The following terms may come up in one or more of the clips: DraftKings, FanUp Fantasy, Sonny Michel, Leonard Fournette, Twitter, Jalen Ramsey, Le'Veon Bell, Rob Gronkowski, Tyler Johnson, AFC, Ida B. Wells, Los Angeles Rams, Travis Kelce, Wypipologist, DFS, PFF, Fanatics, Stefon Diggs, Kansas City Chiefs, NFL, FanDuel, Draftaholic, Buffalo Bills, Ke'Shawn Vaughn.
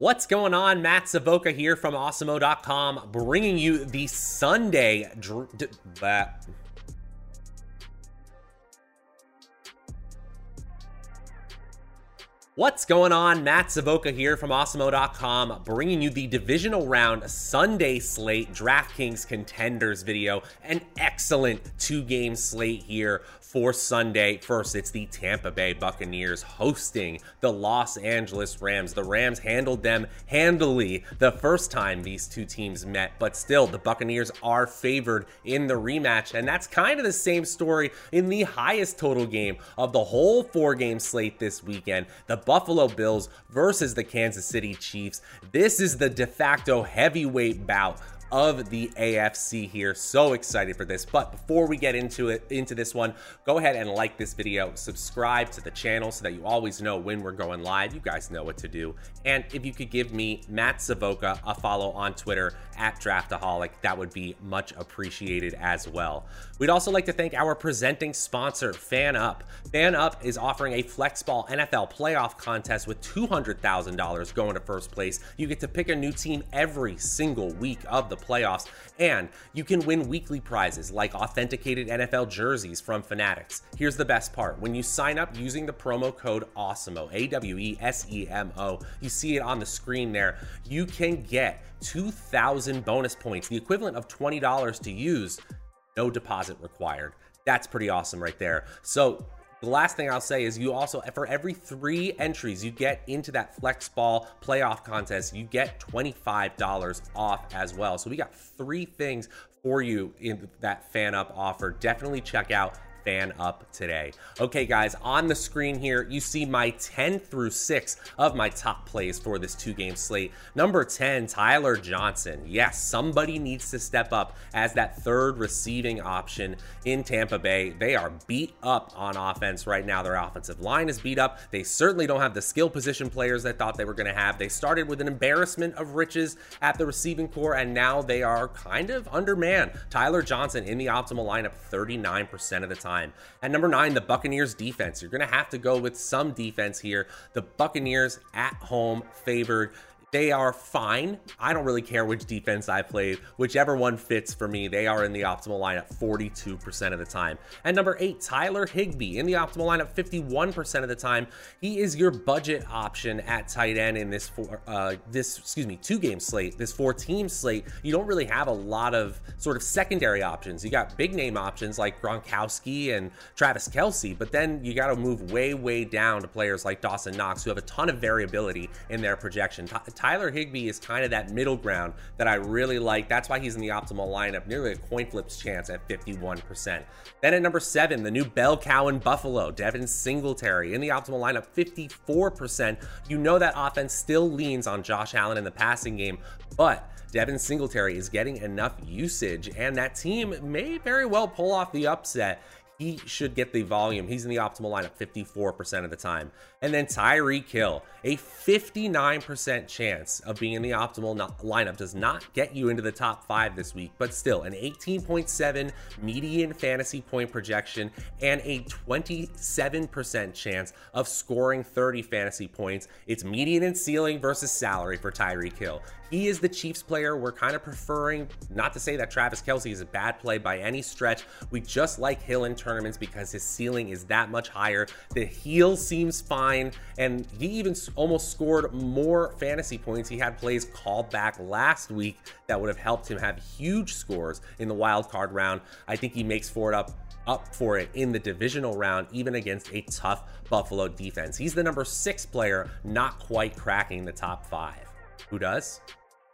What's going on? Matt Savoca here from Awesemo.com, bringing you the Sunday What's going on? Matt Savoca here from Awesemo.com, bringing you the divisional round Sunday slate DraftKings contenders video. An excellent two-game slate here for Sunday. First, it's the Tampa Bay Buccaneers hosting the Los Angeles Rams. The Rams handled them handily the first time these two teams met, but still, the Buccaneers are favored in the rematch, and that's kind of the same story in the highest total game of the whole four-game slate this weekend. The Buffalo Bills versus the Kansas City Chiefs. This is the de facto heavyweight bout of the AFC here. So excited for this. But before we get into this one, go ahead and like this video, subscribe to the channel so that you always know when we're going live. You guys know what to do. And if you could give me, Matt Savoca, a follow on Twitter at Draftaholic, that would be much appreciated as well. We'd also like to thank our presenting sponsor, FanUp. FanUp is offering a flexball NFL playoff contest with $200,000 going to first place. You get to pick a new team every single week of the playoffs, and you can win weekly prizes like authenticated NFL jerseys from Fanatics. Here's the best part. When you sign up using the promo code AWESEMO, A-W-E-S-E-M-O, you see it on the screen there, you can get 2,000 bonus points, the equivalent of $20 to use, no deposit required. That's pretty awesome right there. So the last thing I'll say is you also, for every 3 entries you get into that flexball playoff contest, you get $25 off as well. So we got 3 things for you in that FanUp offer. Definitely check out FanUp today. Okay, guys, on the screen here, you see my 10 through 6 of my top plays for this two-game slate. Number 10, Tyler Johnson. Yes, somebody needs to step up as that third receiving option in Tampa Bay. They are beat up on offense right now. Their offensive line is beat up. They certainly don't have the skill position players I thought they were going to have. They started with an embarrassment of riches at the receiving corps, and now they are kind of undermanned. Tyler Johnson in the optimal lineup 39% of the time. At number 9, the Buccaneers defense. You're going to have to go with some defense here. The Buccaneers at home favored. They are fine. I don't really care which defense I played. Whichever one fits for me, they are in the optimal lineup 42% of the time. At number 8, Tyler Higbee in the optimal lineup 51% of the time. He is your budget option at tight end in this two-game slate, this 4-team slate. You don't really have a lot of sort of secondary options. You got big-name options like Gronkowski and Travis Kelce, but then you got to move way, way down to players like Dawson Knox, who have a ton of variability in their projection. Tyler Higbee is kind of that middle ground that I really like. That's why he's in the optimal lineup, nearly a coin flips chance at 51%. Then at number 7, the new bell cow in Buffalo, Devin Singletary, in the optimal lineup 54%. You know that offense still leans on Josh Allen in the passing game, but Devin Singletary is getting enough usage, and that team may very well pull off the upset. He should get the volume. He's in the optimal lineup 54% of the time. And then Tyreek Hill, a 59% chance of being in the optimal lineup, does not get you into the top 5 this week, but still an 18.7 median fantasy point projection and a 27% chance of scoring 30 fantasy points. It's median and ceiling versus salary for Tyreek Hill. He is the Chiefs player we're kind of preferring. Not to say that Travis Kelce is a bad play by any stretch. We just like Hill in tournaments because his ceiling is that much higher. The heel seems fine, and he even almost scored more fantasy points. He had plays called back last week that would have helped him have huge scores in the wild card round. I think he makes for it up for it in the divisional round, even against a tough Buffalo defense. He's the number 6 player, not quite cracking the top 5. Who does?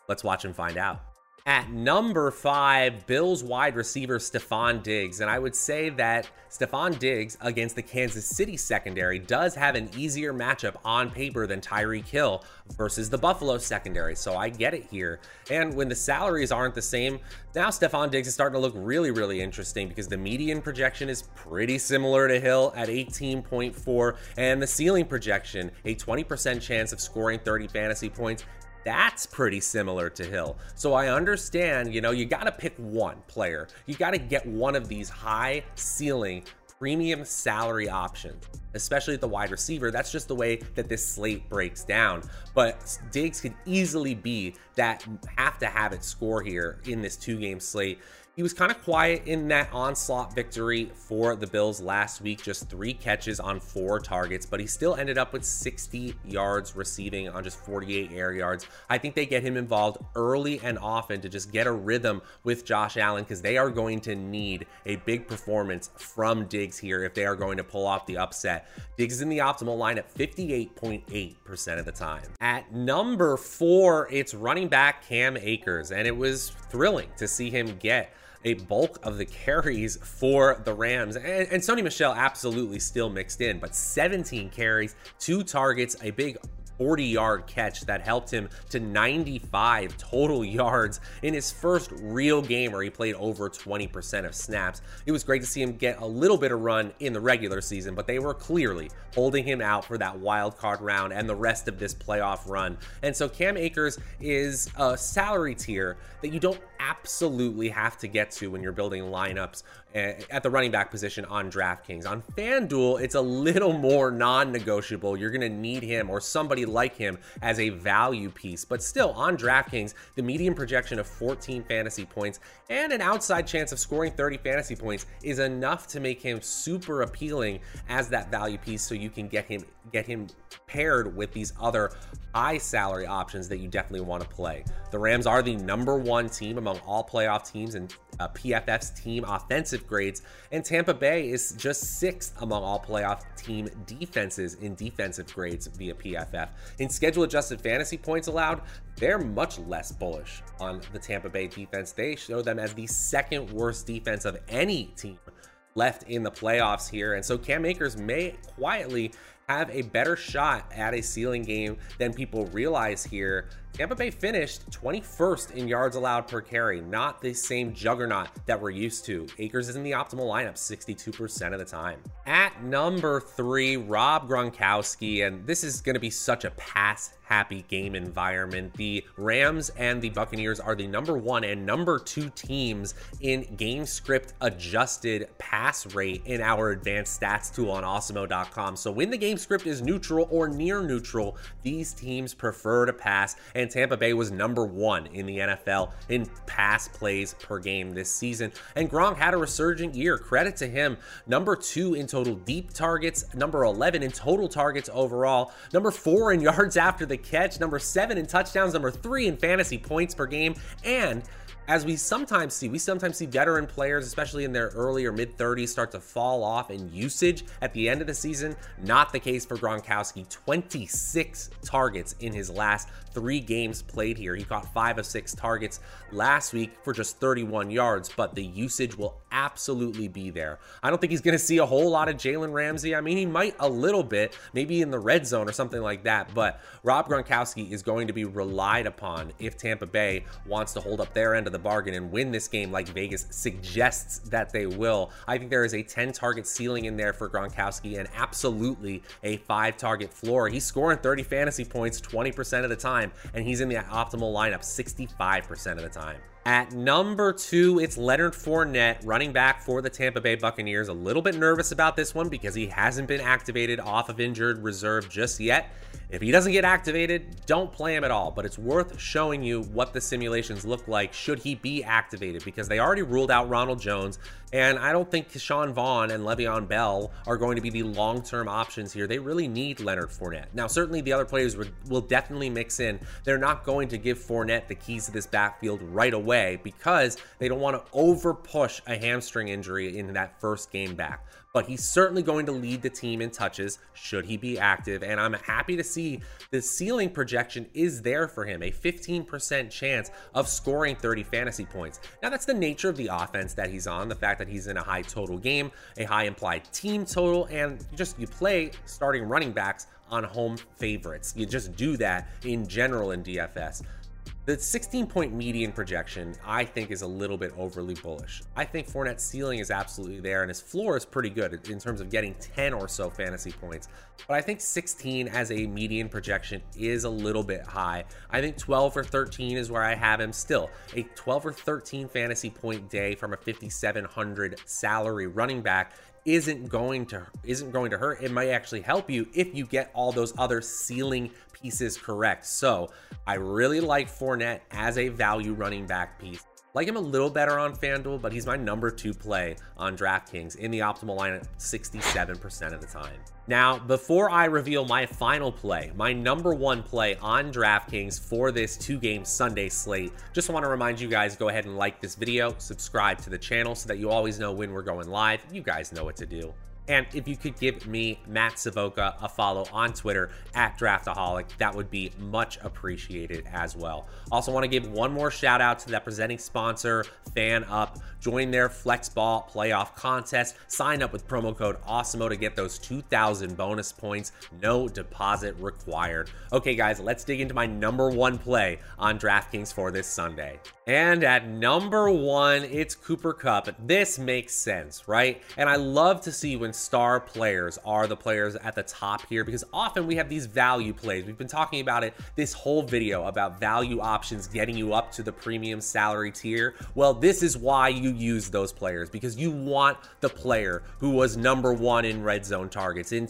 Let's watch and find out. At number 5, Bills wide receiver Stefon Diggs. And I would say that Stefon Diggs against the Kansas City secondary does have an easier matchup on paper than Tyreek Hill versus the Buffalo secondary. So I get it here. And when the salaries aren't the same, now Stefon Diggs is starting to look really, really interesting because the median projection is pretty similar to Hill at 18.4, and the ceiling projection, a 20% chance of scoring 30 fantasy points. That's pretty similar to Hill. So I understand, you got to pick one player. You got to get one of these high ceiling premium salary options, especially at the wide receiver. That's just the way that this slate breaks down. But Diggs could easily be that have-to-have-it score here in this two-game slate. He was kind of quiet in that onslaught victory for the Bills last week, just 3 catches on 4 targets, but he still ended up with 60 yards receiving on just 48 air yards. I think they get him involved early and often to just get a rhythm with Josh Allen, because they are going to need a big performance from Diggs here if they are going to pull off the upset. Diggs is in the optimal lineup 58.8% of the time. At number 4, it's running back Cam Akers, and it was thrilling to see him get a bulk of the carries for the Rams. And Sonny Michel absolutely still mixed in, but 17 carries, 2 targets, a big 40-yard catch that helped him to 95 total yards in his first real game where he played over 20% of snaps. It was great to see him get a little bit of run in the regular season, but they were clearly holding him out for that wild card round and the rest of this playoff run. And so Cam Akers is a salary tier that you don't absolutely have to get to when you're building lineups at the running back position on DraftKings. On FanDuel, it's a little more non-negotiable. You're gonna need him or somebody like him as a value piece, but still on DraftKings, the median projection of 14 fantasy points and an outside chance of scoring 30 fantasy points is enough to make him super appealing as that value piece, so you can get him paired with these other high salary options that you definitely wanna play. The Rams are the #1 team among all playoff teams and PFF's team offensive grades, and Tampa Bay is just 6th among all playoff team defenses in defensive grades via PFF. In schedule adjusted fantasy points allowed, they're much less bullish on the Tampa Bay defense. They show them as the 2nd worst defense of any team left in the playoffs here, and so Cam Akers may quietly have a better shot at a ceiling game than people realize here. Tampa Bay finished 21st in yards allowed per carry, not the same juggernaut that we're used to. Akers is in the optimal lineup 62% of the time. At number 3, Rob Gronkowski, and this is going to be such a pass-happy game environment. The Rams and the Buccaneers are the #1 and #2 teams in game script adjusted pass rate in our advanced stats tool on Awesemo.com. So when the game script is neutral or near neutral, these teams prefer to pass, and Tampa Bay was #1 in the NFL in pass plays per game this season. And Gronk had a resurgent year. Credit to him. #2 in total deep targets, #11 in total targets overall, #4 in yards after the catch, #7 in touchdowns, #3 in fantasy points per game. And as we sometimes see veteran players, especially in their early or mid-30s, start to fall off in usage at the end of the season. Not the case for Gronkowski. 26 targets in his last 3 games played here. He caught 5 of 6 targets last week for just 31 yards, but the usage will absolutely be there. I don't think he's going to see a whole lot of Jalen Ramsey. I mean, he might a little bit, maybe in the red zone or something like that, but Rob Gronkowski is going to be relied upon if Tampa Bay wants to hold up their end of the bargain and win this game like Vegas suggests that they will. I think there is a 10-target ceiling in there for Gronkowski and absolutely a 5-target floor. He's scoring 30 fantasy points 20% of the time, and he's in the optimal lineup 65% of the time. At #2, it's Leonard Fournette, running back for the Tampa Bay Buccaneers. A little bit nervous about this one because he hasn't been activated off of injured reserve just yet. If he doesn't get activated, don't play him at all, but it's worth showing you what the simulations look like should he be activated, because they already ruled out Ronald Jones, and I don't think Ke'Shawn Vaughn and Le'Veon Bell are going to be the long-term options here. They really need Leonard Fournette. Now, certainly the other players will definitely mix in. They're not going to give Fournette the keys to this backfield right away, because they don't want to over push a hamstring injury in that first game back. But he's certainly going to lead the team in touches should he be active. And I'm happy to see the ceiling projection is there for him, a 15% chance of scoring 30 fantasy points. Now, that's the nature of the offense that he's on, the fact that he's in a high total game, a high implied team total, and just you play starting running backs on home favorites. You just do that in general in DFS. The 16-point median projection, I think, is a little bit overly bullish. I think Fournette's ceiling is absolutely there, and his floor is pretty good in terms of getting 10 or so fantasy points. But I think 16 as a median projection is a little bit high. I think 12 or 13 is where I have him still. A 12 or 13 fantasy point day from a $5,700 salary running back isn't going to hurt. It might actually help you if you get all those other ceiling pieces correct. So I really like Fournette as a value running back piece. Like him a little better on FanDuel, but he's my number 2 play on DraftKings in the optimal lineup 67% of the time. Now, before I reveal my final play, my number 1 play on DraftKings for this 2-game Sunday slate, just want to remind you guys, go ahead and like this video, subscribe to the channel so that you always know when we're going live. You guys know what to do. And if you could give me, Matt Savoca, a follow on Twitter at Draftaholic, that would be much appreciated as well. Also want to give one more shout out to that presenting sponsor, FanUp. Join their Flexball playoff contest. Sign up with promo code Awesemo to get those 2,000 bonus points. No deposit required. Okay, guys, let's dig into my number 1 play on DraftKings for this Sunday. And at number 1, it's Cooper Kupp. This makes sense, right? And I love to see when star players are the players at the top here, because often we have these value plays. We've been talking about it this whole video about value options getting you up to the premium salary tier. Well, this is why you use those players, because you want the player who was number 1 in red zone targets, in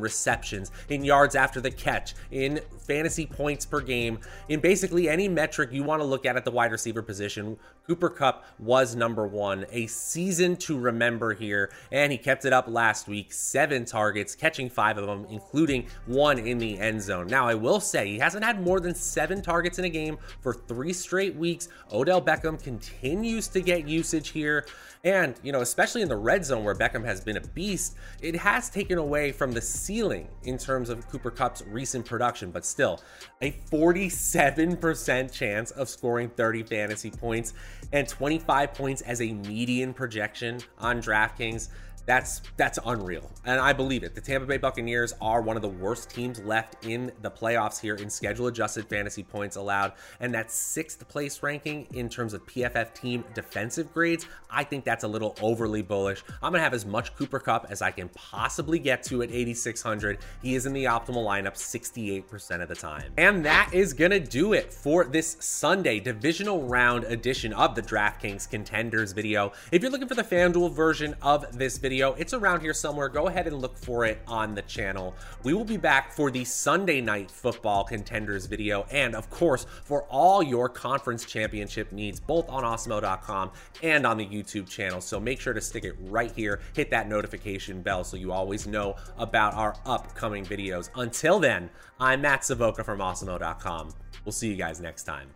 receptions, in yards after the catch, in fantasy points per game, in basically any metric you want to look at the wide receiver position. Cooper Kupp was number 1, a season to remember here, and he kept it up last week. 7 targets, catching 5 of them, including 1 in the end zone. Now, I will say he hasn't had more than 7 targets in a game for 3 straight weeks. Odell Beckham continues to get usage here. And, you know, especially in the red zone where Beckham has been a beast, it has taken away from the ceiling in terms of Cooper Kupp's recent production, but still a 47% chance of scoring 30 fantasy points and 25 points as a median projection on DraftKings. That's unreal, and I believe it. The Tampa Bay Buccaneers are one of the worst teams left in the playoffs here in schedule-adjusted fantasy points allowed, and that 6th place ranking in terms of PFF team defensive grades, I think that's a little overly bullish. I'm going to have as much Cooper Kupp as I can possibly get to at 8,600. He is in the optimal lineup 68% of the time. And that is going to do it for this Sunday divisional round edition of the DraftKings Contenders video. If you're looking for the FanDuel version of this video, it's around here somewhere. Go ahead and look for it on the channel. We will be back for the Sunday Night Football Contenders video, and of course for all your conference championship needs, both on Awesemo.com and on the YouTube channel. So make sure to stick it right here. Hit that notification bell so you always know about our upcoming videos. Until then, I'm Matt Savoca from Awesemo.com. We'll see you guys next time.